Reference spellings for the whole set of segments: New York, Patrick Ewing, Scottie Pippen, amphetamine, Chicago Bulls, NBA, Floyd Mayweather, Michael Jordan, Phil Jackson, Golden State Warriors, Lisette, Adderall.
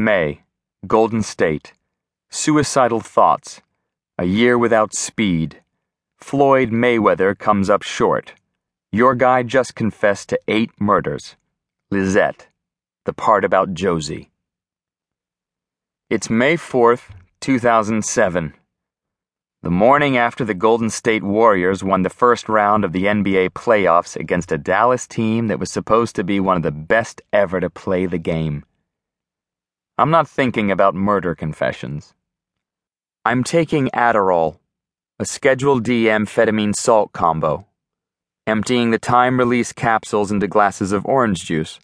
May, Golden State, suicidal thoughts, a year without speed, Floyd Mayweather comes up short, your guy just confessed to 8 murders, Lisette, the part about Josie. It's May 4th, 2007, the morning after the Golden State Warriors won the first round of the NBA playoffs against a Dallas team that was supposed to be one of the best ever to play the game. I'm not thinking about murder confessions. I'm taking Adderall, a Schedule D amphetamine salt combo, emptying the time-release capsules into glasses of orange juice,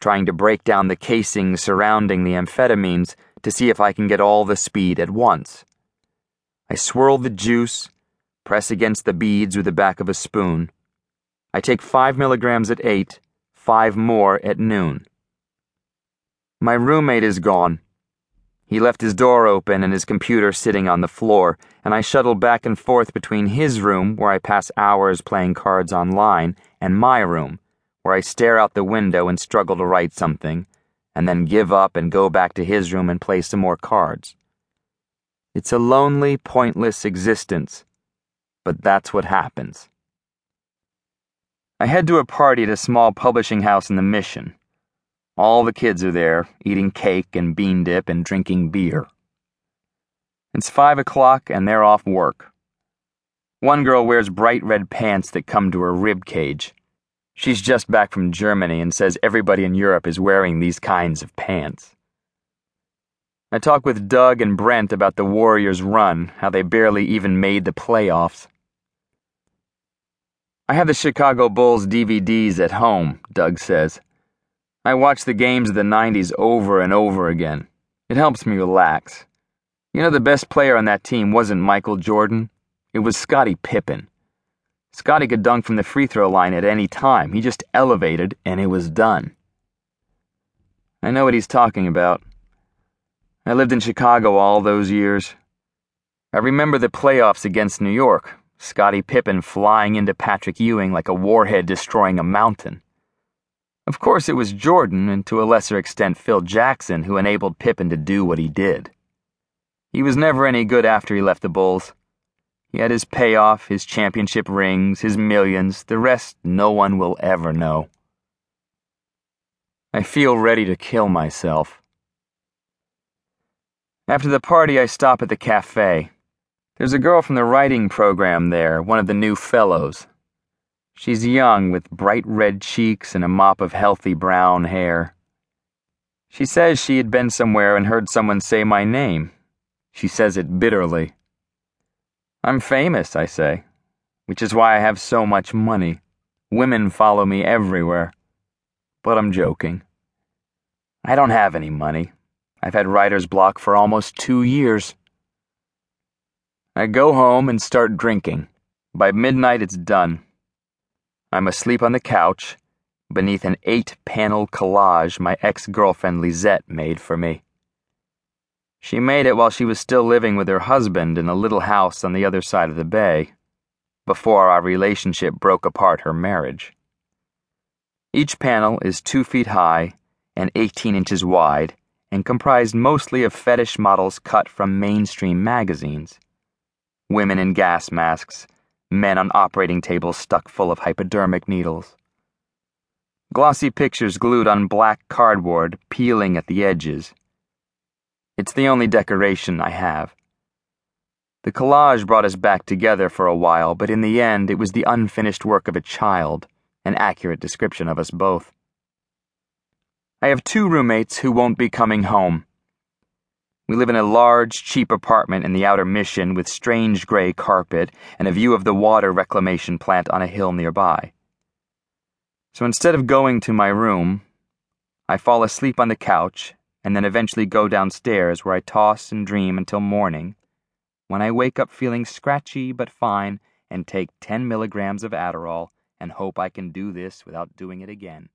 trying to break down the casing surrounding the amphetamines to see if I can get all the speed at once. I swirl the juice, press against the beads with the back of a spoon. I take 5 milligrams at 8, 5 more at noon. My roommate is gone. He left his door open and his computer sitting on the floor, and I shuttle back and forth between his room, where I pass hours playing cards online, and my room, where I stare out the window and struggle to write something, and then give up and go back to his room and play some more cards. It's a lonely, pointless existence, but that's what happens. I head to a party at a small publishing house in the Mission. All the kids are there, eating cake and bean dip and drinking beer. It's 5 o'clock and they're off work. One girl wears bright red pants that come to her rib cage. She's just back from Germany and says everybody in Europe is wearing these kinds of pants. I talk with Doug and Brent about the Warriors' run, how they barely even made the playoffs. I have the Chicago Bulls DVDs at home, Doug says. I watch the games of the 90s over and over again. It helps me relax. You know, the best player on that team wasn't Michael Jordan. It was Scottie Pippen. Scottie could dunk from the free throw line at any time. He just elevated, and it was done. I know what he's talking about. I lived in Chicago all those years. I remember the playoffs against New York, Scottie Pippen flying into Patrick Ewing like a warhead destroying a mountain. Of course, it was Jordan, and to a lesser extent Phil Jackson, who enabled Pippen to do what he did. He was never any good after he left the Bulls. He had his payoff, his championship rings, his millions, the rest no one will ever know. I feel ready to kill myself. After the party, I stop at the cafe. There's a girl from the writing program there, one of the new fellows. She's young, with bright red cheeks and a mop of healthy brown hair. She says she had been somewhere and heard someone say my name. She says it bitterly. I'm famous, I say, which is why I have so much money. Women follow me everywhere. But I'm joking. I don't have any money. I've had writer's block for almost 2 years. I go home and start drinking. By midnight, it's done. I'm asleep on the couch, beneath an 8-panel collage my ex-girlfriend Lisette made for me. She made it while she was still living with her husband in a little house on the other side of the bay, before our relationship broke apart her marriage. Each panel is 2 feet high and 18 inches wide, and comprised mostly of fetish models cut from mainstream magazines. Women in gas masks, men on operating tables stuck full of hypodermic needles. Glossy pictures glued on black cardboard, peeling at the edges. It's the only decoration I have. The collage brought us back together for a while, but in the end it was the unfinished work of a child, an accurate description of us both. I have 2 roommates who won't be coming home. We live in a large, cheap apartment in the outer Mission with strange gray carpet and a view of the water reclamation plant on a hill nearby. So instead of going to my room, I fall asleep on the couch and then eventually go downstairs where I toss and dream until morning, when I wake up feeling scratchy but fine and take 10 milligrams of Adderall and hope I can do this without doing it again.